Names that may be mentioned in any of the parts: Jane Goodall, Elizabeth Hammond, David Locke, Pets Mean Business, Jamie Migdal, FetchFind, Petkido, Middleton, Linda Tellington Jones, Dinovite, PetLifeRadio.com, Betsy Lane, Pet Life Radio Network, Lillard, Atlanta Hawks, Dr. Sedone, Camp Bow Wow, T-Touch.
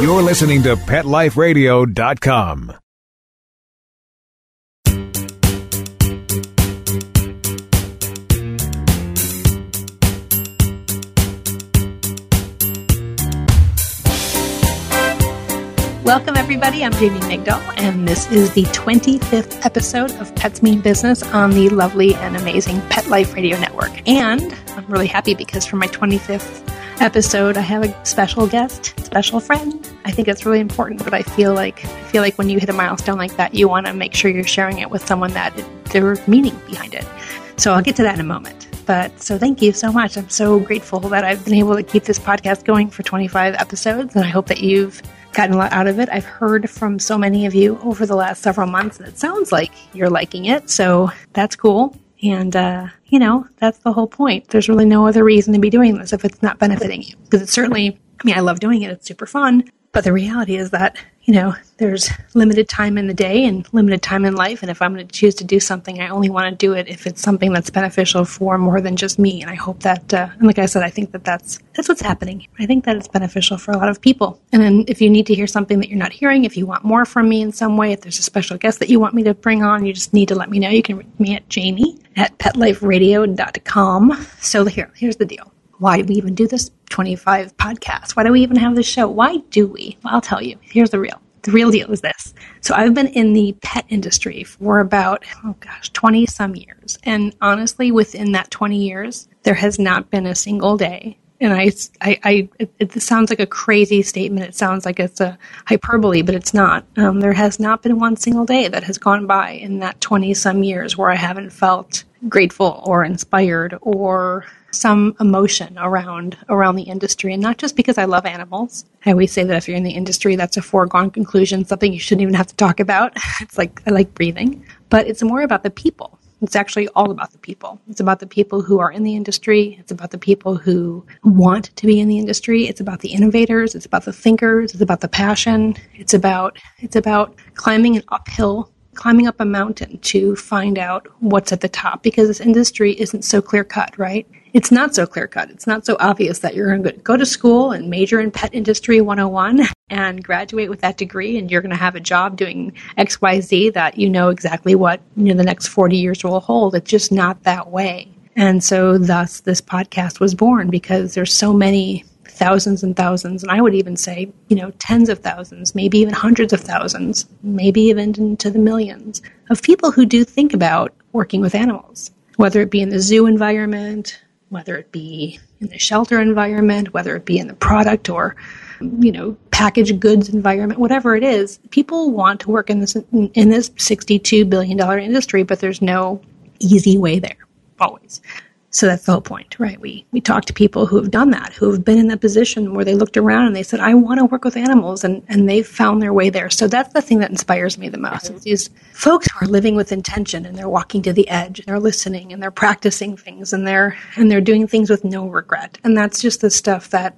You're listening to PetLifeRadio.com. Welcome, everybody. I'm Jamie Migdal, and this is the 25th episode of Pets Mean Business on the lovely and amazing Pet Life Radio Network. And I'm really happy because for my 25th episode, I have a special guest, special friend. I think it's really important, but I feel like when you hit a milestone like that, you want to make sure you're sharing it with someone that there's meaning behind it. So I'll get to that in a moment. But so thank you so much. I'm so grateful that I've been able to keep this podcast going for 25 episodes, and I hope that you've gotten a lot out of it. I've heard from so many of you over the last several months, and it sounds like you're liking it. So that's cool. And, you know, that's the whole point. There's really no other reason to be doing this if it's not benefiting you. Because it's certainly, I mean, I love doing it. It's super fun. But the reality is that, you know, there's limited time in the day and limited time in life. And if I'm going to choose to do something, I only want to do it if it's something that's beneficial for more than just me. And I hope that, and like I said, I think that that's what's happening. I think that it's beneficial for a lot of people. And then if you need to hear something that you're not hearing, if you want more from me in some way, if there's a special guest that you want me to bring on, you just need to let me know. You can reach me at jamie@PetLifeRadio.com. So here's the deal. Why do we even do this 25 podcasts? Why do we even have this show? Why do we? Well, I'll tell you. Here's the real. The real deal is this. So I've been in the pet industry for about, 20 some years. And honestly, within that 20 years, there has not been a single day. And it sounds like a crazy statement. It sounds like it's a hyperbole, but it's not. There has not been one single day that has gone by in that 20 some years where I haven't felt grateful or inspired or some emotion around the industry. And not just because I love animals. I always say that if you're in the industry, that's a foregone conclusion, something you shouldn't even have to talk about. It's like, I like breathing, but it's more about the people. It's actually all about the people. It's about the people who are in the industry. It's about the people who want to be in the industry. It's about the innovators. It's about the thinkers. It's about the passion. It's about climbing up a mountain to find out what's at the top, because this industry isn't so clear-cut, right? It's not so clear-cut. It's not so obvious that you're going to go to school and major in Pet Industry 101 and graduate with that degree, and you're going to have a job doing X, Y, Z that you know exactly what the next 40 years will hold. It's just not that way. And so thus this podcast was born, because there's so many thousands and thousands, and I would even say, tens of thousands, maybe even hundreds of thousands, maybe even into the millions of people who do think about working with animals, whether it be in the zoo environment, whether it be in the shelter environment, whether it be in the product or, packaged goods environment, whatever it is. People want to work in this $62 billion industry, but there's no easy way there, always. So that's the whole point, right? We talk to people who have done that, who have been in that position where they looked around and they said, I want to work with animals, and they've found their way there. So that's the thing that inspires me the most. It's these folks who are living with intention, and they're walking to the edge, and they're listening, and they're practicing things, and they're doing things with no regret. And that's just the stuff that,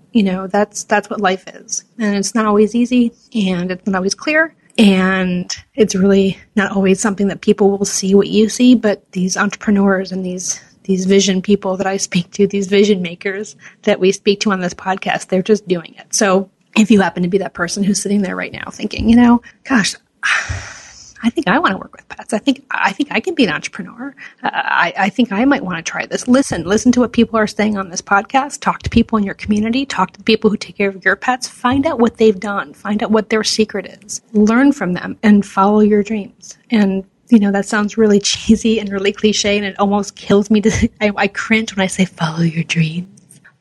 that's what life is. And it's not always easy, and it's not always clear. And it's really not always something that people will see what you see, but these entrepreneurs and these vision people that I speak to, these vision makers that we speak to on this podcast, they're just doing it. So if you happen to be that person who's sitting there right now thinking, gosh, I think I want to work with pets. I think I can be an entrepreneur. I think I might want to try this. Listen to what people are saying on this podcast. Talk to people in your community. Talk to people who take care of your pets. Find out what they've done. Find out what their secret is. Learn from them and follow your dreams. And that sounds really cheesy and really cliche, and it almost kills me. I cringe when I say follow your dreams.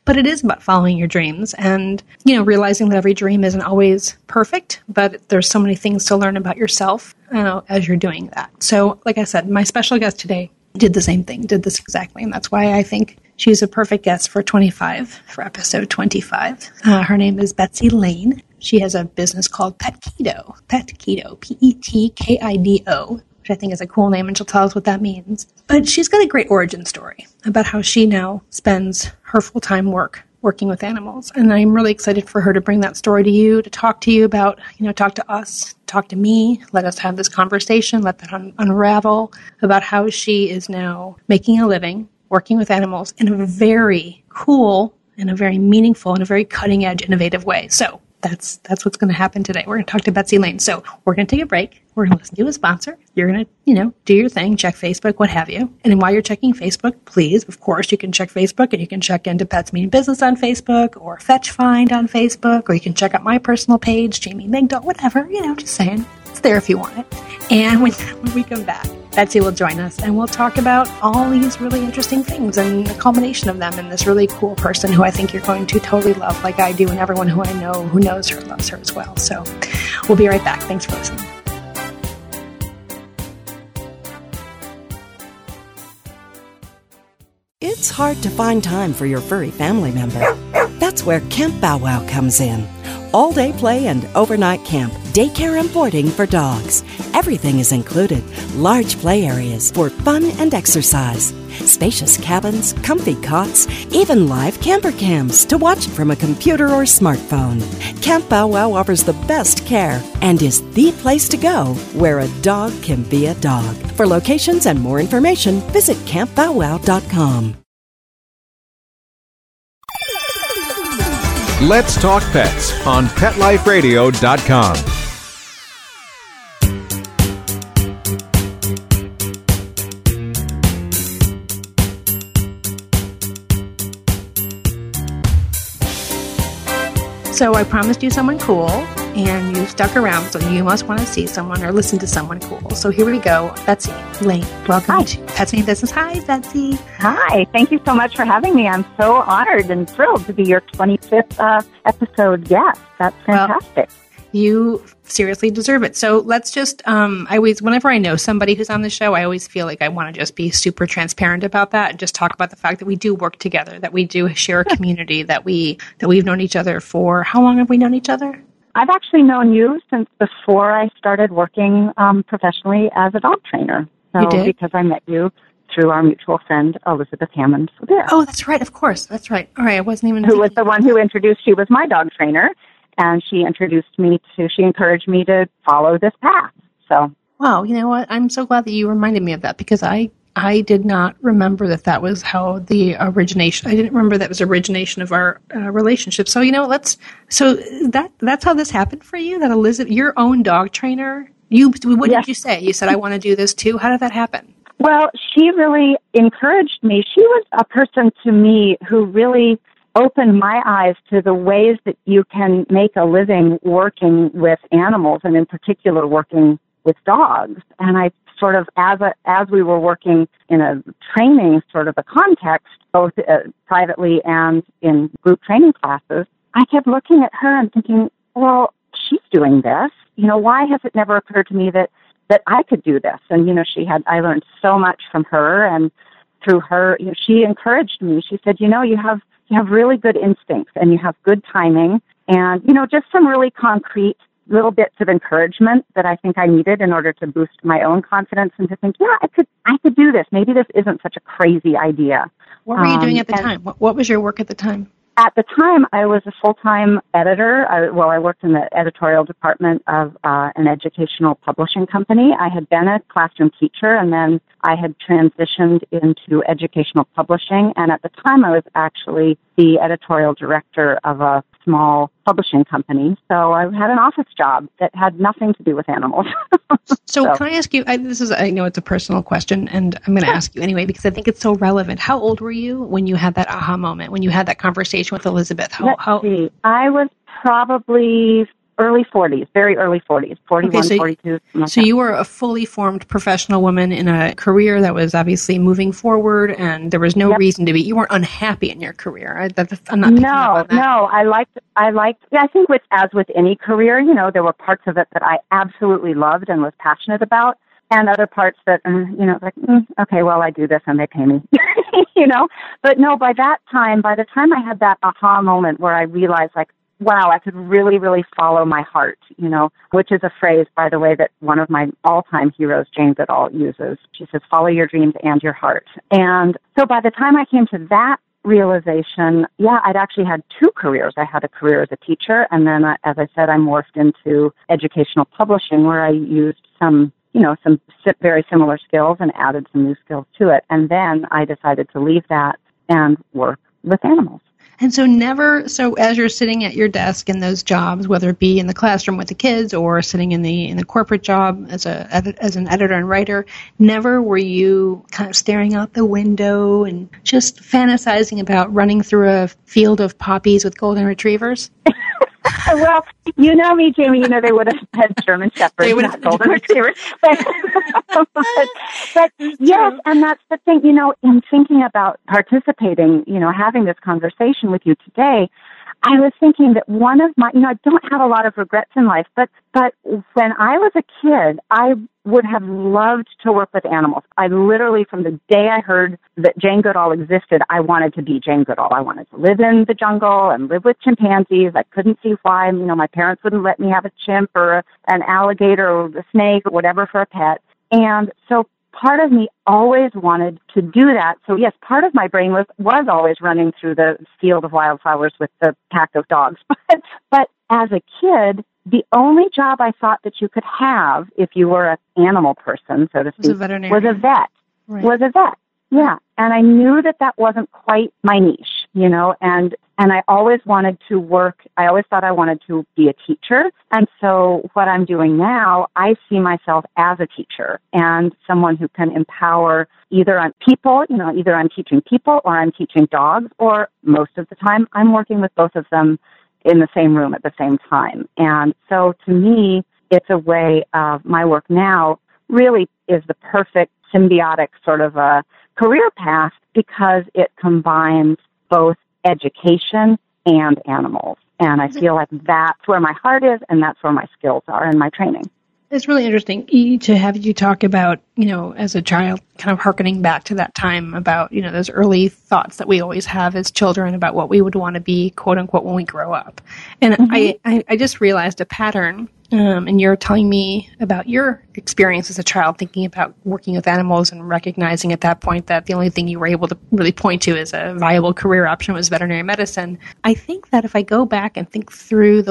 But it is about following your dreams and, realizing that every dream isn't always perfect, but there's so many things to learn about yourself as you're doing that. So, like I said, my special guest today did the same thing, did this exactly, and that's why I think she's a perfect guest for episode 25. Her name is Betsy Lane. She has a business called Petkido, Petkido. Which I think is a cool name, and she'll tell us what that means. But she's got a great origin story about how she now spends her full-time working with animals. And I'm really excited for her to bring that story to you, to talk to you about, talk to us, talk to me, let us have this conversation, let that unravel about how she is now making a living working with animals in a very cool, in a very meaningful, in a very cutting-edge, innovative way. So that's what's going to happen today. We're going to talk to Betsy Lane. So we're going to take a break. We're going to listen to a sponsor. You're going to, do your thing, check Facebook, what have you. And while you're checking Facebook, please, of course, you can check Facebook and you can check into Pets Mean Business on Facebook or FetchFind on Facebook, or you can check out my personal page, Jamie Migdal, whatever, just saying. It's there if you want it. And when we come back, Betsy will join us and we'll talk about all these really interesting things and the culmination of them and this really cool person who I think you're going to totally love like I do, and everyone who I know who knows her loves her as well. So we'll be right back. Thanks for listening. It's hard to find time for your furry family member. That's where Camp Bow Wow comes in. All-day play and overnight camp, daycare and boarding for dogs. Everything is included. Large play areas for fun and exercise. Spacious cabins, comfy cots, even live camper cams to watch from a computer or smartphone. Camp Bow Wow offers the best care and is the place to go where a dog can be a dog. For locations and more information, visit CampBowWow.com. Let's Talk Pets on PetLifeRadio.com. So I promised you someone cool, and you stuck around, so you must want to see someone or listen to someone cool. So here we go. Betsy Lane, welcome to Pets Mean Business. Hi, Betsy. Hi. Thank you so much for having me. I'm so honored and thrilled to be your 25th episode guest. That's fantastic. Well, you seriously deserve it. So let's just, I always, whenever I know somebody who's on the show, I always feel like I want to just be super transparent about that and just talk about the fact that we do work together, that we do share a community, that we've known each other for, how long have we known each other? I've actually known you since before I started working professionally as a dog trainer. So, you did? Because I met you through our mutual friend, Elizabeth Hammond. Oh, that's right. Of course. That's right. All right. I wasn't even... Who was the one who introduced... She was my dog trainer, and she introduced me to... She encouraged me to follow this path. So... Wow. You know what? I'm so glad that you reminded me of that, because I did not remember that was how the origination, I didn't remember that was origination of our relationship. So, that's how this happened for you, that Elizabeth, your own dog trainer, did you say? You said, I want to do this too. How did that happen? Well, she really encouraged me. She was a person to me who really opened my eyes to the ways that you can make a living working with animals, and in particular working with dogs. And I sort of, as we were working in a training sort of a context, both privately and in group training classes, I kept looking at her and thinking, well, she's doing this. Why has it never occurred to me that I could do this? And, I learned so much from her, and through her, she encouraged me. She said, you have really good instincts and you have good timing, and, just some really concrete little bits of encouragement that I think I needed in order to boost my own confidence and to think, I could do this. Maybe this isn't such a crazy idea. What were you doing at the time? What was your work at the time? At the time, I was a full-time editor. I worked in the editorial department of an educational publishing company. I had been a classroom teacher, and then I had transitioned into educational publishing. And at the time, I was actually the editorial director of a small publishing company. So I had an office job that had nothing to do with animals. So can I ask you, I know it's a personal question, and I'm going to ask you anyway, because I think it's so relevant. How old were you when you had that aha moment, when you had that conversation with Elizabeth? Let's see. I was probably early 40s, very early 40s, 41, okay, so 42. So you were a fully formed professional woman in a career that was obviously moving forward, and there was no reason to be. You weren't unhappy in your career. I'm not picking up on that. No, I liked. Yeah, I think as with any career, there were parts of it that I absolutely loved and was passionate about, and other parts that, okay, well, I do this and they pay me, But no, by the time I had that aha moment where I realized, like, wow, I could really, really follow my heart, which is a phrase, by the way, that one of my all-time heroes, Jane Goodall, uses. She says, follow your dreams and your heart. And so by the time I came to that realization, I'd actually had two careers. I had a career as a teacher, and then, as I said, I morphed into educational publishing, where I used some very similar skills and added some new skills to it. And then I decided to leave that and work with animals. And so as you're sitting at your desk in those jobs, whether it be in the classroom with the kids or sitting in the corporate job as an editor and writer, never were you kind of staring out the window and just fantasizing about running through a field of poppies with golden retrievers? Well, you know me, Jamie. You know they would have had German Shepherds, not golden retrievers. But yes, and that's the thing. You know, in thinking about participating, you know, having this conversation with you today, I was thinking that one of my, you know, I don't have a lot of regrets in life, but when I was a kid, I would have loved to work with animals. I literally, from the day I heard that Jane Goodall existed, I wanted to be Jane Goodall. I wanted to live in the jungle and live with chimpanzees. I couldn't see why, you know, my parents wouldn't let me have a chimp or an alligator or a snake or whatever for a pet. And so part of me always wanted to do that. So yes, part of my brain was always running through the field of wildflowers with the pack of dogs. But as a kid, the only job I thought that you could have if you were an animal person, so to speak, was a vet. Right. Was a vet, yeah. And I knew that wasn't quite my niche, you know, and I always wanted to work. I always thought I wanted to be a teacher. And so what I'm doing now, I see myself as a teacher and someone who can empower either on people, you know, either I'm teaching people or I'm teaching dogs, or most of the time I'm working with both of them in the same room at the same time. And so to me, it's a way of my work now really is the perfect symbiotic sort of a career path because it combines both education and animals. And I feel like that's where my heart is and that's where my skills are and my training. It's really interesting to have you talk about, you know, as a child, kind of hearkening back to that time about, you know, those early thoughts that we always have as children about what we would want to be, quote unquote, when we grow up. And mm-hmm. I just realized a pattern, and you're telling me about your experience as a child thinking about working with animals and recognizing at that point that the only thing you were able to really point to as a viable career option was veterinary medicine. I think that if I go back and think through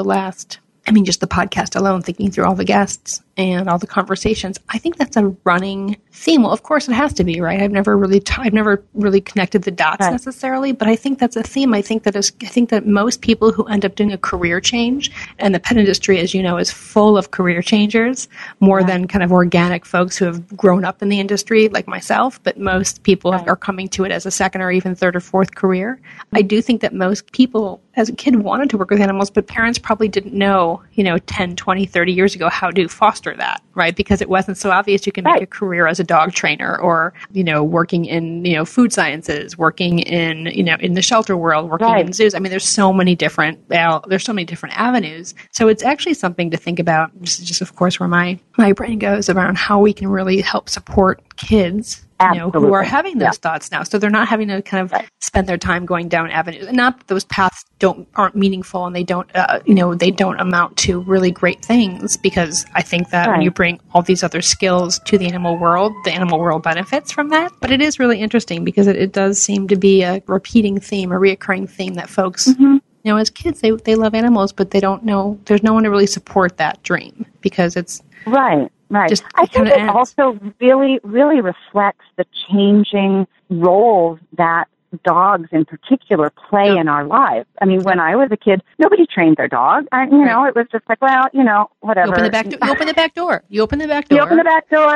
just the podcast alone, thinking through all the guests and all the conversations, I think that's a running theme. Well, of course it has to be, right? I've never really connected the dots right. necessarily, but I think that's a theme. I think that most people who end up doing a career change, and the pet industry, as you know, is full of career changers, more right. than kind of organic folks who have grown up in the industry like myself, but most people right. are coming to it as a second or even third or fourth career. I do think that most people as a kid wanted to work with animals, but parents probably didn't know, you know, 10, 20, 30 years ago how to foster that, right? Because it wasn't so obvious you can right. make a career as a dog trainer or, you know, working in, you know, food sciences, working in, you know, in the shelter world, working right. in zoos. I mean, there's so many different avenues. So it's actually something to think about, just of course, where my brain goes around how we can really help support kids. Absolutely. You know, who are having those yeah. thoughts now. So they're not having to kind of right. spend their time going down avenues. And not that those paths aren't meaningful and they don't amount to really great things, because I think that right. when you bring all these other skills to the animal world benefits from that. But it is really interesting because it does seem to be a repeating theme, a reoccurring theme that folks, mm-hmm. you know, as kids, they love animals, but they don't know, there's no one to really support that dream because it's... Right. Right. I think it also really, really reflects the changing roles that dogs in particular play yeah. in our lives. I mean, when I was a kid, nobody trained their dog. You know, it was just like, well, you know, whatever. You open the back door,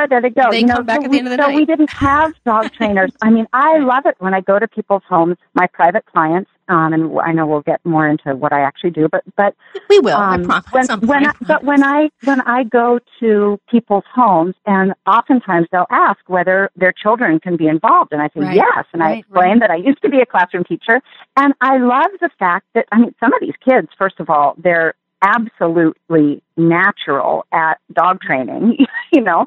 there they go. They come back at the end of the night. So we didn't have dog trainers. I mean, I love it when I go to people's homes, my private clients, and I know we'll get more into what I actually do, but we will. When I go to people's homes, and oftentimes they'll ask whether their children can be involved, and I say right, yes, and right, I explain right. that I used to be a classroom teacher, and I love the fact that some of these kids, first of all, they're absolutely natural at dog training. You know,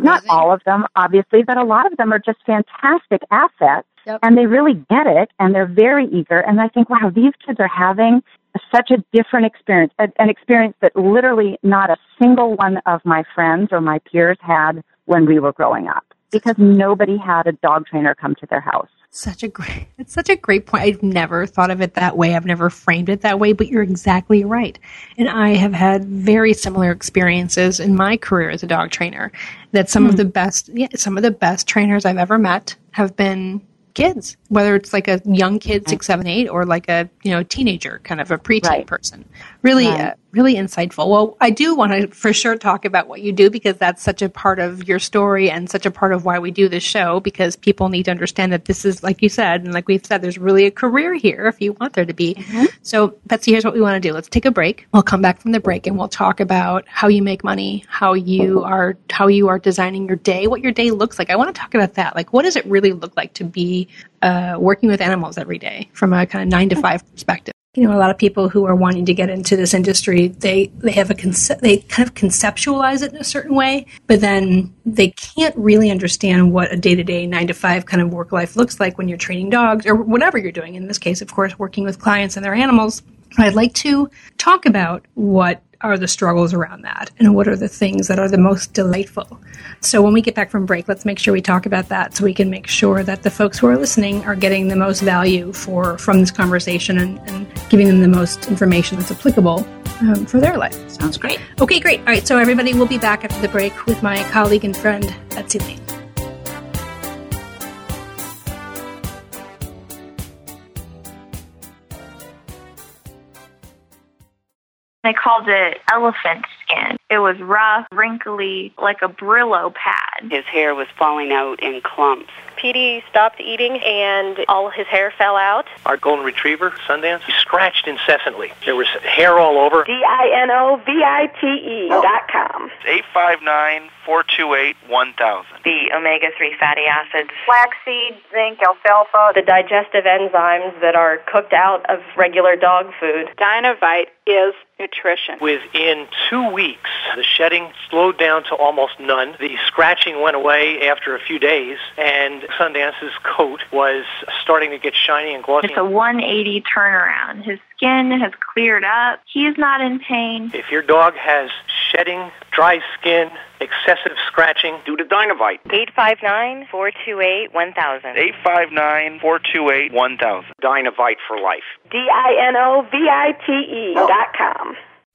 not all of them, obviously, but a lot of them are just fantastic assets. Yep. And they really get it, and they're very eager. And I think, wow, these kids are having such a different experience, an experience that literally not a single one of my friends or my peers had when we were growing up, because nobody had a dog trainer come to their house. It's such a great point. I've never thought of it that way. I've never framed it that way, but you're exactly right. And I have had very similar experiences in my career as a dog trainer, that some of the best trainers I've ever met have been kids, whether it's like a young kid, 6, 7, 8, or like a, you know, teenager, kind of a preteen person. Really, really insightful. Well, I do want to for sure talk about what you do, because that's such a part of your story and such a part of why we do this show, because people need to understand that this is, like you said, and like we've said, there's really a career here if you want there to be. Mm-hmm. So, Betsy, here's what we want to do. Let's take a break. We'll come back from the break and we'll talk about how you make money, how you are designing your day, what your day looks like. I want to talk about that. Like, what does it really look like to be working with animals every day from a kind of 9-to-5 perspective? You know, a lot of people who are wanting to get into this industry, they kind of conceptualize it in a certain way, but then they can't really understand what a day-to-day 9-to-5 kind of work life looks like when you're training dogs or whatever you're doing. In this case, of course, working with clients and their animals. I'd like to talk about what are the struggles around that and what are the things that are the most delightful. So when we get back from break, let's make sure we talk about that so we can make sure that the folks who are listening are getting the most value from this conversation and giving them the most information that's applicable for their life. Sounds great. Okay, great. All right, so everybody, we'll be back after the break with my colleague and friend, Betsy Lane. They called it elephant skin. It was rough, wrinkly, like a Brillo pad. His hair was falling out in clumps. Petey stopped eating and all his hair fell out. Our golden retriever, Sundance, he scratched incessantly. There was hair all over. DINOVITE.com. 859-428-1000. The omega-3 fatty acids. Flaxseed, zinc, alfalfa. The digestive enzymes that are cooked out of regular dog food. Dinovite is nutrition. Within 2 weeks, the shedding slowed down to almost none. The scratching went away after a few days, and Sundance's coat was starting to get shiny and glossy. It's a 180 turnaround. His skin has cleared up. He is not in pain. If your dog has shedding, dry skin, excessive scratching, due to Dinovite. 859-428-1000. 859-428-1000. Dinovite for life. DINOVITE.com.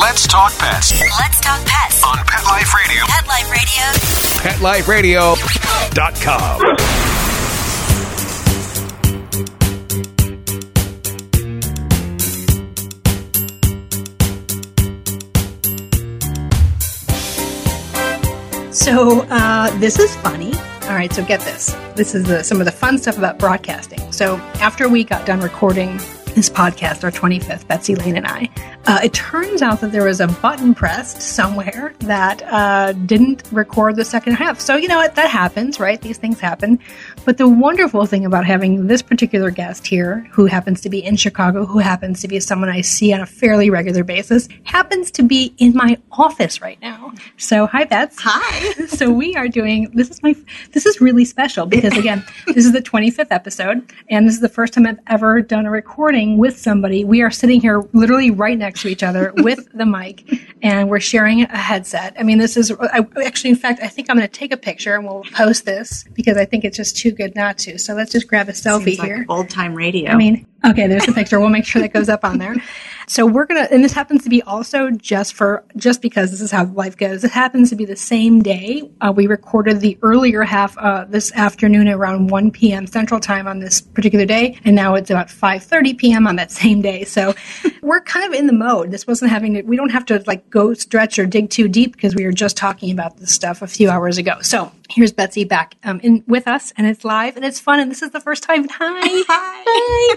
Let's talk pets. Let's talk pets. On Pet Life Radio. Pet Life Radio. PetLifeRadio.com. So, this is funny. All right, so get this. This is some of the fun stuff about broadcasting. So, after we got done recording this podcast, our 25th, Betsy Lane and I, it turns out that there was a button pressed somewhere that didn't record the second half. So, you know what? That happens, right? These things happen. But the wonderful thing about having this particular guest here, who happens to be in Chicago, who happens to be someone I see on a fairly regular basis, happens to be in my office right now. So, hi, Bets. Hi. So, we are doing, this is really special because, again, this is the 25th episode, and this is the first time I've ever done a recording with somebody. We are sitting here literally right next to each other with the mic, and we're sharing a headset. I mean, this is actually, in fact, I think I'm going to take a picture and we'll post this because I think it's just too good not to. So let's just grab a selfie. Seems like here. Old time radio. I mean, okay, there's the picture. We'll make sure that goes up on there. So we're going to, and this happens to be also just because this is how life goes. It happens to be the same day. We recorded the earlier half this afternoon around 1 p.m. Central Time on this particular day, and now it's about 5:30 p.m. on that same day. So we're kind of in the mode. This wasn't having to, we don't have to like go stretch or dig too deep because we were just talking about this stuff a few hours ago. So here's Betsy back in with us, and it's live and it's fun, and this is the first time. Hi.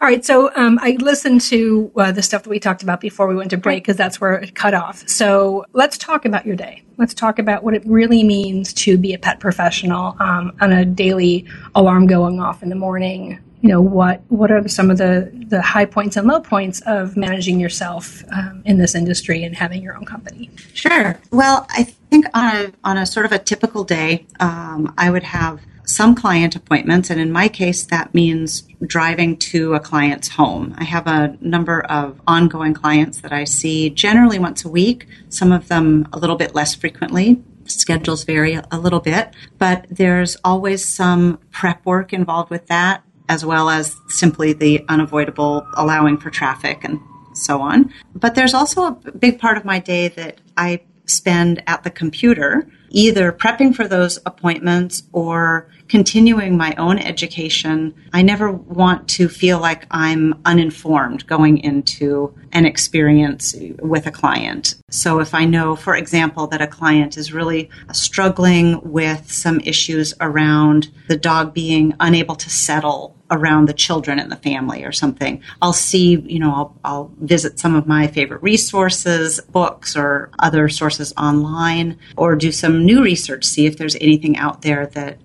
All right, so I listened to the stuff that we talked about before we went to break because that's where it cut off. So let's talk about your day. Let's talk about what it really means to be a pet professional on a daily alarm going off in the morning, you know, what are some of the high points and low points of managing yourself in this industry and having your own company? Sure. Well, I think on a sort of a typical day, I would have some client appointments, and in my case, that means driving to a client's home. I have a number of ongoing clients that I see generally once a week, some of them a little bit less frequently. Schedules vary a little bit, but there's always some prep work involved with that, as well as simply the unavoidable allowing for traffic and so on. But there's also a big part of my day that I spend at the computer, either prepping for those appointments or continuing my own education. I never want to feel like I'm uninformed going into an experience with a client. So if I know, for example, that a client is really struggling with some issues around the dog being unable to settle around the children in the family or something, I'll see, you know, I'll visit some of my favorite resources, books or other sources online, or do some new research, see if there's anything out there that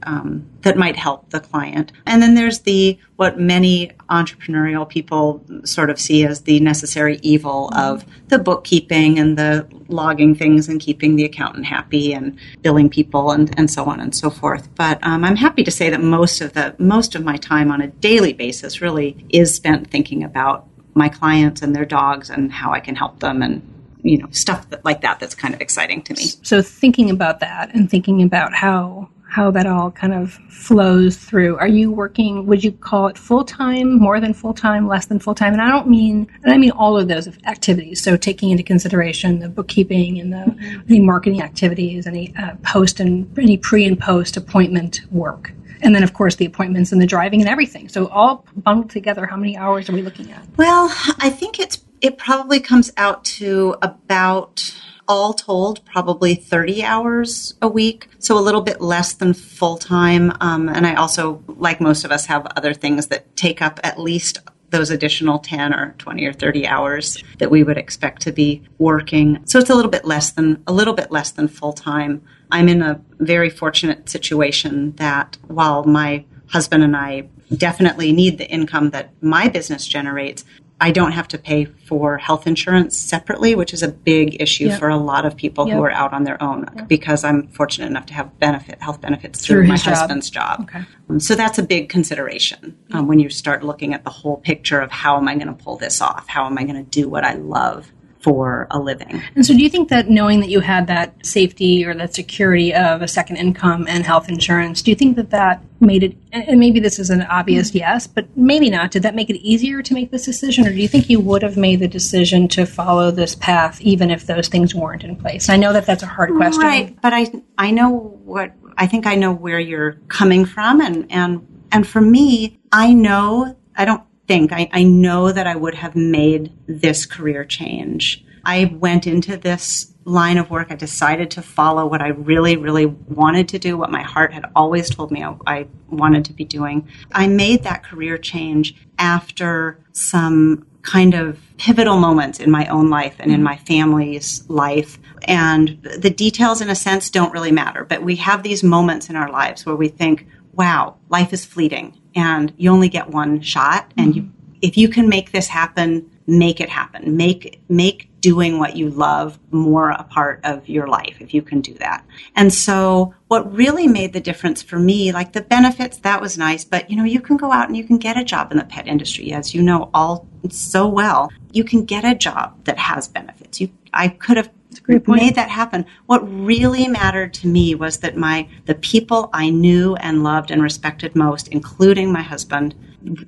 that might help the client. And then there's what many entrepreneurial people sort of see as the necessary evil of the bookkeeping and the logging things and keeping the accountant happy and billing people and so on and so forth. But I'm happy to say that most of my time on a daily basis really is spent thinking about my clients and their dogs and how I can help them, and you know, stuff like that that's kind of exciting to me. So thinking about that and thinking about how that all kind of flows through. Are you working, would you call it full-time, more than full-time, less than full-time? And I mean all of those activities. So taking into consideration the bookkeeping and the marketing activities, any pre and post appointment work. And then, of course, the appointments and the driving and everything. So all bundled together, how many hours are we looking at? Well, I think it probably comes out to about, all told, probably 30 hours a week, so a little bit less than full-time. And I also, like most of us, have other things that take up at least those additional 10 or 20 or 30 hours that we would expect to be working. So it's a little bit less than full-time. I'm in a very fortunate situation that while my husband and I definitely need the income that my business generates, I don't have to pay for health insurance separately, which is a big issue for a lot of people who are out on their own, because I'm fortunate enough to have health benefits through my husband's job. Okay. So that's a big consideration when you start looking at the whole picture of how am I going to pull this off? How am I going to do what I love for a living? And so do you think that knowing that you had that safety or that security of a second income and health insurance, do you think that made it, and maybe this is an obvious yes, but maybe not, did that make it easier to make this decision? Or do you think you would have made the decision to follow this path even if those things weren't in place? I know that that's a hard question. Right, but I think I know where you're coming from. And for me, I know that I would have made this career change. I went into this line of work. I decided to follow what I really, really wanted to do, what my heart had always told me I wanted to be doing. I made that career change after some kind of pivotal moments in my own life and in my family's life. And the details, in a sense, don't really matter. But we have these moments in our lives where we think, wow, life is fleeting. And you only get one shot, and if you can make this happen, make it happen. Make doing what you love more a part of your life, if you can do that. And so what really made the difference for me, like the benefits, that was nice, but you know, you can go out and you can get a job in the pet industry, as you know all so well. You can get a job that has benefits. I could have made that happen. What really mattered to me was that the people I knew and loved and respected most, including my husband,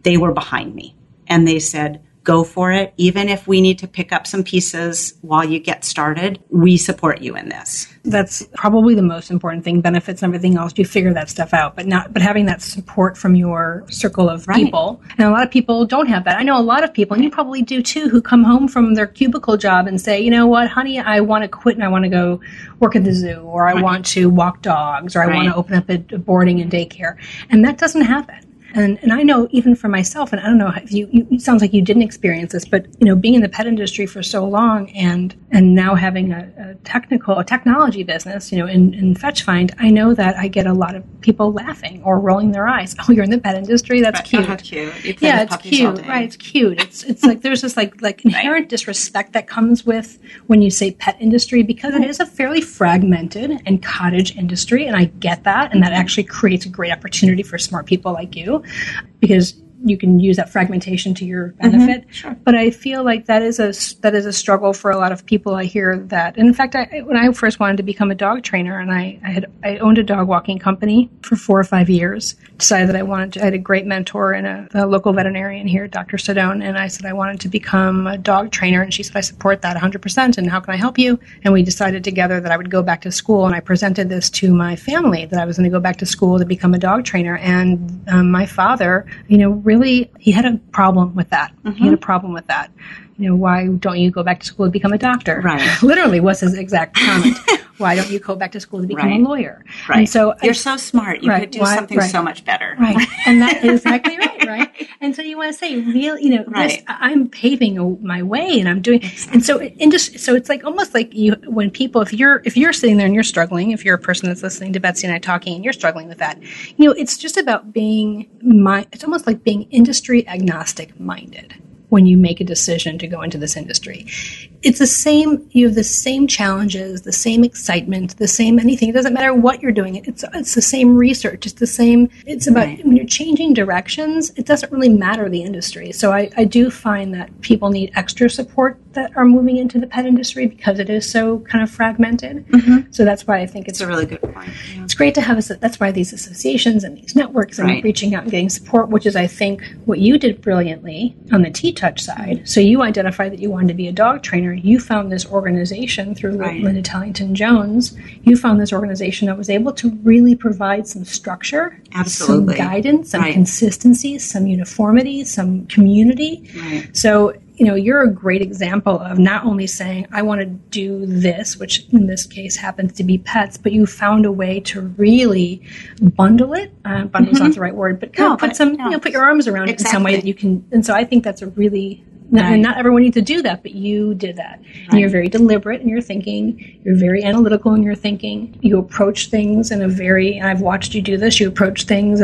they were behind me. And they said, go for it. Even if we need to pick up some pieces while you get started, we support you in this. That's probably the most important thing. Benefits and everything else, you figure that stuff out, but having that support from your circle of people. And a lot of people don't have that. I know a lot of people, and you probably do too, who come home from their cubicle job and say, you know what, honey, I want to quit and I want to go work at the zoo, or I want to walk dogs, or I want to open up a boarding and daycare. And that doesn't happen. And I know even for myself, and I don't know if you it sounds like you didn't experience this, but you know, being in the pet industry for so long and now having a technology business, you know, in FetchFind, I know that I get a lot of people laughing or rolling their eyes. Oh, you're in the pet industry? That's right. Cute. Oh, how cute. You play with puppies all day. Right, it's cute. It's like there's this like inherent disrespect that comes with when you say pet industry, because it is a fairly fragmented and cottage industry, and I get that, and that actually creates a great opportunity for smart people like you, because you can use that fragmentation to your benefit. Mm-hmm, sure. But I feel like that is a struggle for a lot of people. I hear that. And in fact, when I first wanted to become a dog trainer, and I owned a dog walking company for 4 or 5 years, decided that I wanted to, I had a great mentor and a local veterinarian here, Dr. Sedone, and I said I wanted to become a dog trainer. And she said, I support that 100%, and how can I help you? And we decided together that I would go back to school, and I presented this to my family, that I was going to go back to school to become a dog trainer. And my father, you know, really, he had a problem with that. Mm-hmm. He had a problem with that. You know, why don't you go back to school to become a doctor? Right. Literally was his exact comment. Why don't you go back to school to become a lawyer? Right. And so you're so smart. You could do something so much better. Right. And that is exactly right. Right. And so you want to say, really, you know, yes, I'm paving my way, and I'm doing. Exactly. And so, so it's like almost like you, when people, if you're sitting there and you're struggling, if you're a person that's listening to Betsy and I talking and you're struggling with that, you know, it's just about being it's almost like being industry agnostic minded. When you make a decision to go into this industry, it's the same, you have the same challenges, the same excitement, the same anything. It doesn't matter what you're doing. It's the same research. It's the same. It's about when you're changing directions, it doesn't really matter the industry. So I do find that people need extra support that are moving into the pet industry, because it is so kind of fragmented. Mm-hmm. So that's why I think it's a really good point. Yeah. It's great to have that's why these associations and these networks and reaching out and getting support, which is I think what you did brilliantly on the T-Touch side. So you identified that you wanted to be a dog trainer. You found this organization through Linda Tellington Jones. You found this organization that was able to really provide some structure, absolutely, some guidance, some consistency, some uniformity, some community. Right. So, you know, you're a great example of not only saying, I want to do this, which in this case happens to be pets, but you found a way to really bundle it. Bundle's not the right word, but put your arms around it in some way that you can. And so I think that's a really... And not everyone needs to do that, but you did that. And you're very deliberate in your thinking. You're very analytical in your thinking. You approach things in a very, and I've watched you do this, you approach things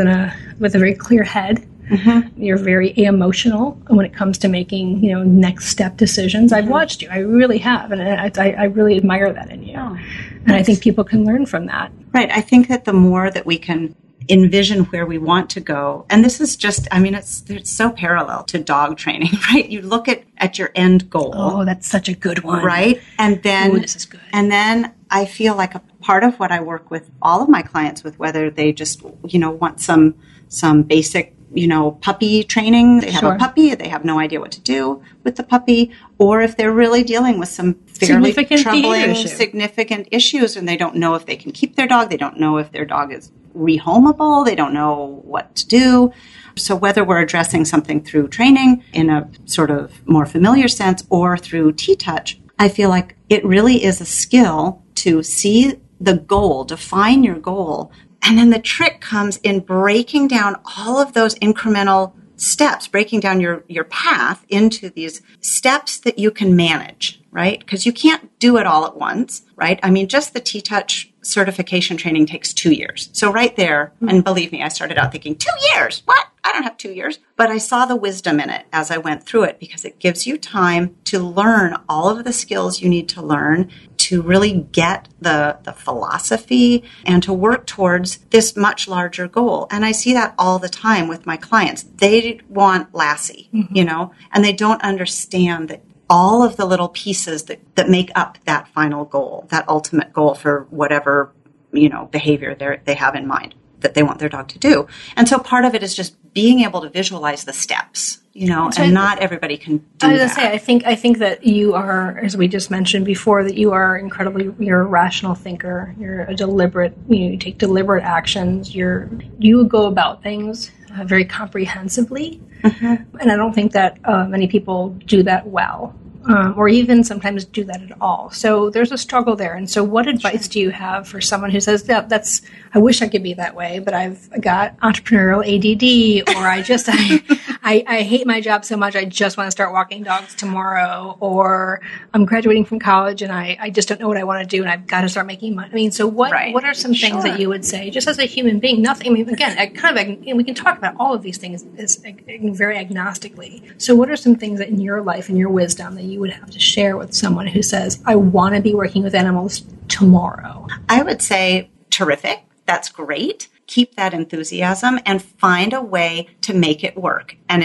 with a very clear head. Mm-hmm. You're very emotional when it comes to making, you know, next step decisions. Mm-hmm. I've watched you. I really have. And I really admire that in you. Oh, and I think people can learn from that. Right. I think that the more that we can envision where we want to go. And this is just, I mean, it's so parallel to dog training, right? You look at your end goal. Oh, that's such a good one. Right? And then, ooh, this is good. And then I feel like a part of what I work with all of my clients with, whether they just, you know, want some basic, you know, puppy training. They have a puppy. They have no idea what to do with the puppy. Or if they're really dealing with some fairly significant issues, and they don't know if they can keep their dog. They don't know if their dog is rehomable. They don't know what to do. So whether we're addressing something through training in a sort of more familiar sense or through T-Touch, I feel like it really is a skill to see the goal, define your goal. And then the trick comes in breaking down all of those incremental steps, breaking down your path into these steps that you can manage, right? Because you can't do it all at once, right? I mean, just the T-Touch certification training takes 2 years. So right there, and believe me, I started out thinking, 2 years? What? I don't have 2 years. But I saw the wisdom in it as I went through it, because it gives you time to learn all of the skills you need to learn to really get the philosophy and to work towards this much larger goal. And I see that all the time with my clients. They want Lassie, you know, and they don't understand that all of the little pieces that make up that final goal, that ultimate goal for whatever, you know, behavior they have in mind that they want their dog to do. And so part of it is just being able to visualize the steps, you know, so and not everybody can do that. I was going to say, I think that you are, as we just mentioned before, that you are incredibly, you're a rational thinker. You're a deliberate, you know, you take deliberate actions. You go about things very comprehensively. And I don't think that many people do that well. or even sometimes do that at all. So there's a struggle there. And so what advice do you have for someone who says, yeah, that's, I wish I could be that way, but I've got entrepreneurial ADD, or I hate my job so much I just want to start walking dogs tomorrow, or I'm graduating from college and I just don't know what I want to do and I've got to start making money. I mean, so what are some things that you would say just as a human being? Nothing. I mean, again, we can talk about all of these things very agnostically. So what are some things that in your life and your wisdom that you would have to share with someone who says, I want to be working with animals tomorrow? I would say, terrific. That's great. Keep that enthusiasm and find a way to make it work. And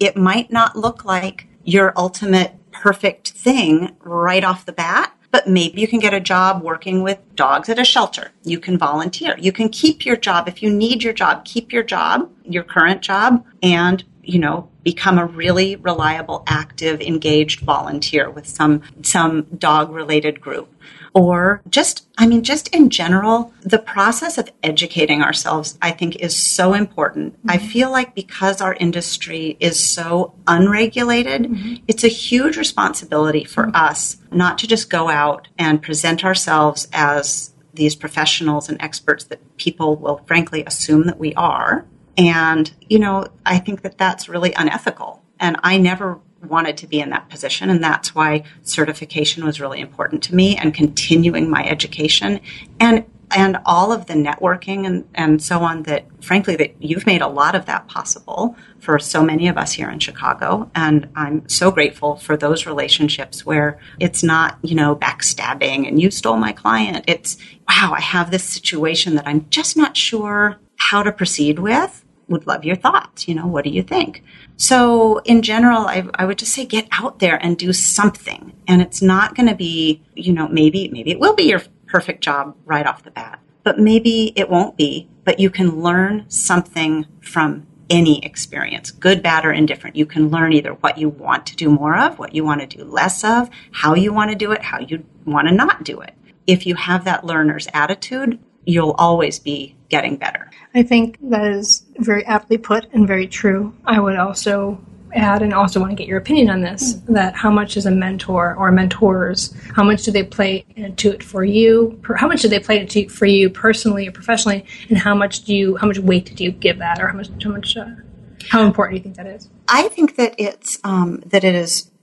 it might not look like your ultimate perfect thing right off the bat, but maybe you can get a job working with dogs at a shelter. You can volunteer. You can keep your job. If you need your job, keep your job, your current job, and, you know, become a really reliable, active, engaged volunteer with some dog-related group. Or just in general, the process of educating ourselves, I think, is so important. Mm-hmm. I feel like because our industry is so unregulated, mm-hmm. it's a huge responsibility for mm-hmm. us not to just go out and present ourselves as these professionals and experts that people will frankly assume that we are. And, you know, I think that that's really unethical. And I never wanted to be in that position. And that's why certification was really important to me, and continuing my education and all of the networking and so on that, frankly, that you've made a lot of that possible for so many of us here in Chicago. And I'm so grateful for those relationships where it's not, you know, backstabbing and you stole my client. It's, wow, I have this situation that I'm just not sure how to proceed with. Would love your thoughts. You know, what do you think? So in general, I would just say get out there and do something. And it's not going to be, you know, maybe it will be your perfect job right off the bat, but maybe it won't be, but you can learn something from any experience, good, bad, or indifferent. You can learn either what you want to do more of, what you want to do less of, how you want to do it, how you want to not do it. If you have that learner's attitude, you'll always be getting better. I think that is very aptly put and very true. I would also add, and also want to get your opinion on this, that how much is a mentor or mentors, how much do they play into it for you? How much do they play into it for you personally or professionally? And how much weight do you give that? Or how important do you think that is? I think that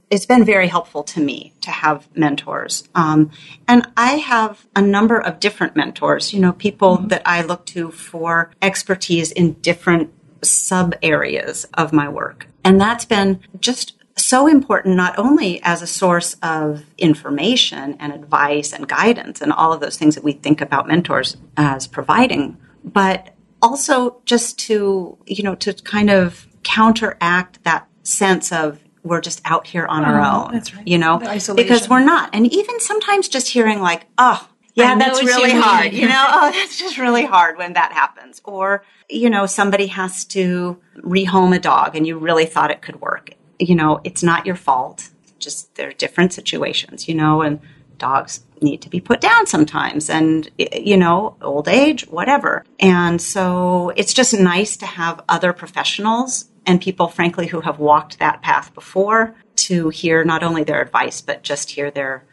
it's been very helpful to me to have mentors. And I have a number of different mentors, you know, people mm-hmm. that I look to for expertise in different sub areas of my work. And that's been just so important, not only as a source of information and advice and guidance and all of those things that we think about mentors as providing, but also just to, you know, to kind of counteract that sense of, we're just out here on our own, that's right. You know, because we're not. And even sometimes just hearing like, oh, yeah, that's really hard. You know, oh, that's just really hard when that happens. Or, you know, somebody has to rehome a dog and you really thought it could work. You know, it's not your fault. Just there are different situations, you know, and dogs need to be put down sometimes and, you know, old age, whatever. And so it's just nice to have other professionals and people, frankly, who have walked that path before to hear not only their advice, but just hear their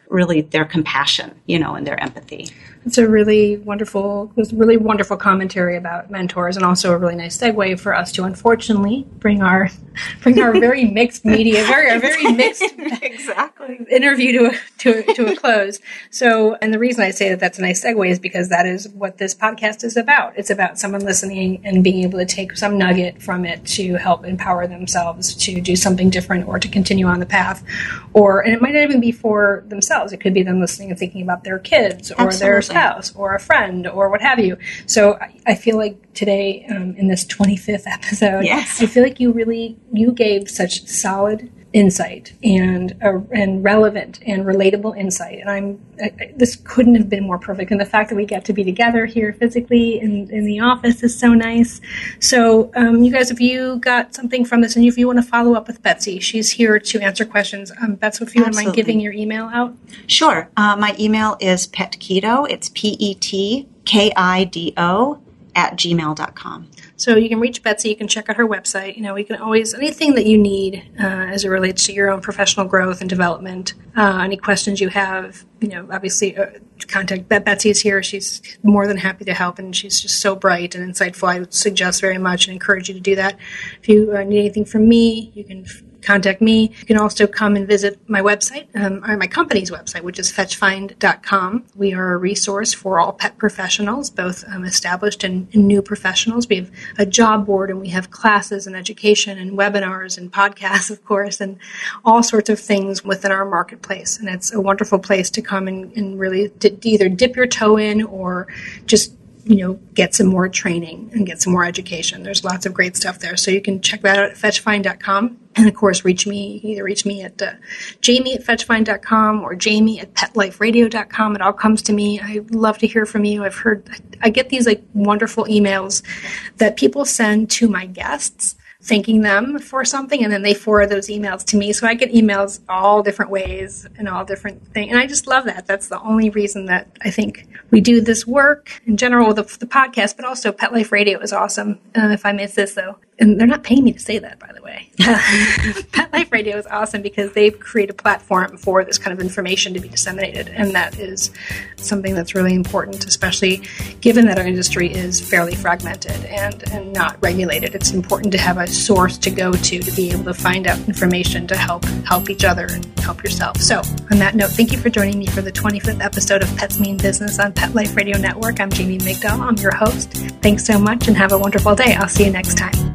compassion, you know, and their empathy. It's a really wonderful commentary about mentors, and also a really nice segue for us to, unfortunately, bring our very mixed media, very mixed exactly interview to a close. So, and the reason I say that that's a nice segue is because that is what this podcast is about. It's about someone listening and being able to take some nugget from it to help empower themselves to do something different or to continue on the path, and it might not even be for themselves. It could be them listening and thinking about their kids or Absolutely. Their spouse or a friend or what have you. So I feel like today in this 25th episode, yes. I feel like you gave such solid insight and relevant and relatable insight. And this couldn't have been more perfect. And the fact that we get to be together here physically in the office is so nice. So you guys, if you got something from this and if you want to follow up with Betsy, she's here to answer questions. Betsy, if you Absolutely. Would mind giving your email out. Sure. My email is Petkido. It's P-E-T-K-I-D-O at gmail.com. So you can reach Betsy. You can check out her website. You know, we can always, anything that you need as it relates to your own professional growth and development, any questions you have, you know, obviously contact Betsy is here. She's more than happy to help, and she's just so bright and insightful. I would suggest very much and encourage you to do that. If you need anything from me, you can contact me. You can also come and visit my website, or my company's website, which is FetchFind.com. We are a resource for all pet professionals, both established and new professionals. We have a job board, and we have classes and education and webinars and podcasts, of course, and all sorts of things within our marketplace. And it's a wonderful place to come and really either dip your toe in or just, you know, get some more training and get some more education. There's lots of great stuff there. So you can check that out at FetchFind.com. And, of course, reach me. You can either reach me at Jamie at FetchFind.com or Jamie at PetLifeRadio.com. It all comes to me. I love to hear from you. I've heard – I get these, like, wonderful emails that people send to my guests thanking them for something, and then they forward those emails to me. So I get emails all different ways and all different things. And I just love that. That's the only reason that I think we do this work in general, the podcast, but also Pet Life Radio is awesome. If I miss this, though. And they're not paying me to say that, by the way. Pet Life Radio is awesome because they've created a platform for this kind of information to be disseminated. And that is something that's really important, especially given that our industry is fairly fragmented and not regulated. It's important to have a source to go to be able to find out information to help each other and help yourself. So on that note, thank you for joining me for the 25th episode of Pets Mean Business on Pet Life Radio Network. I'm Jamie Migdal. I'm your host. Thanks so much and have a wonderful day. I'll see you next time.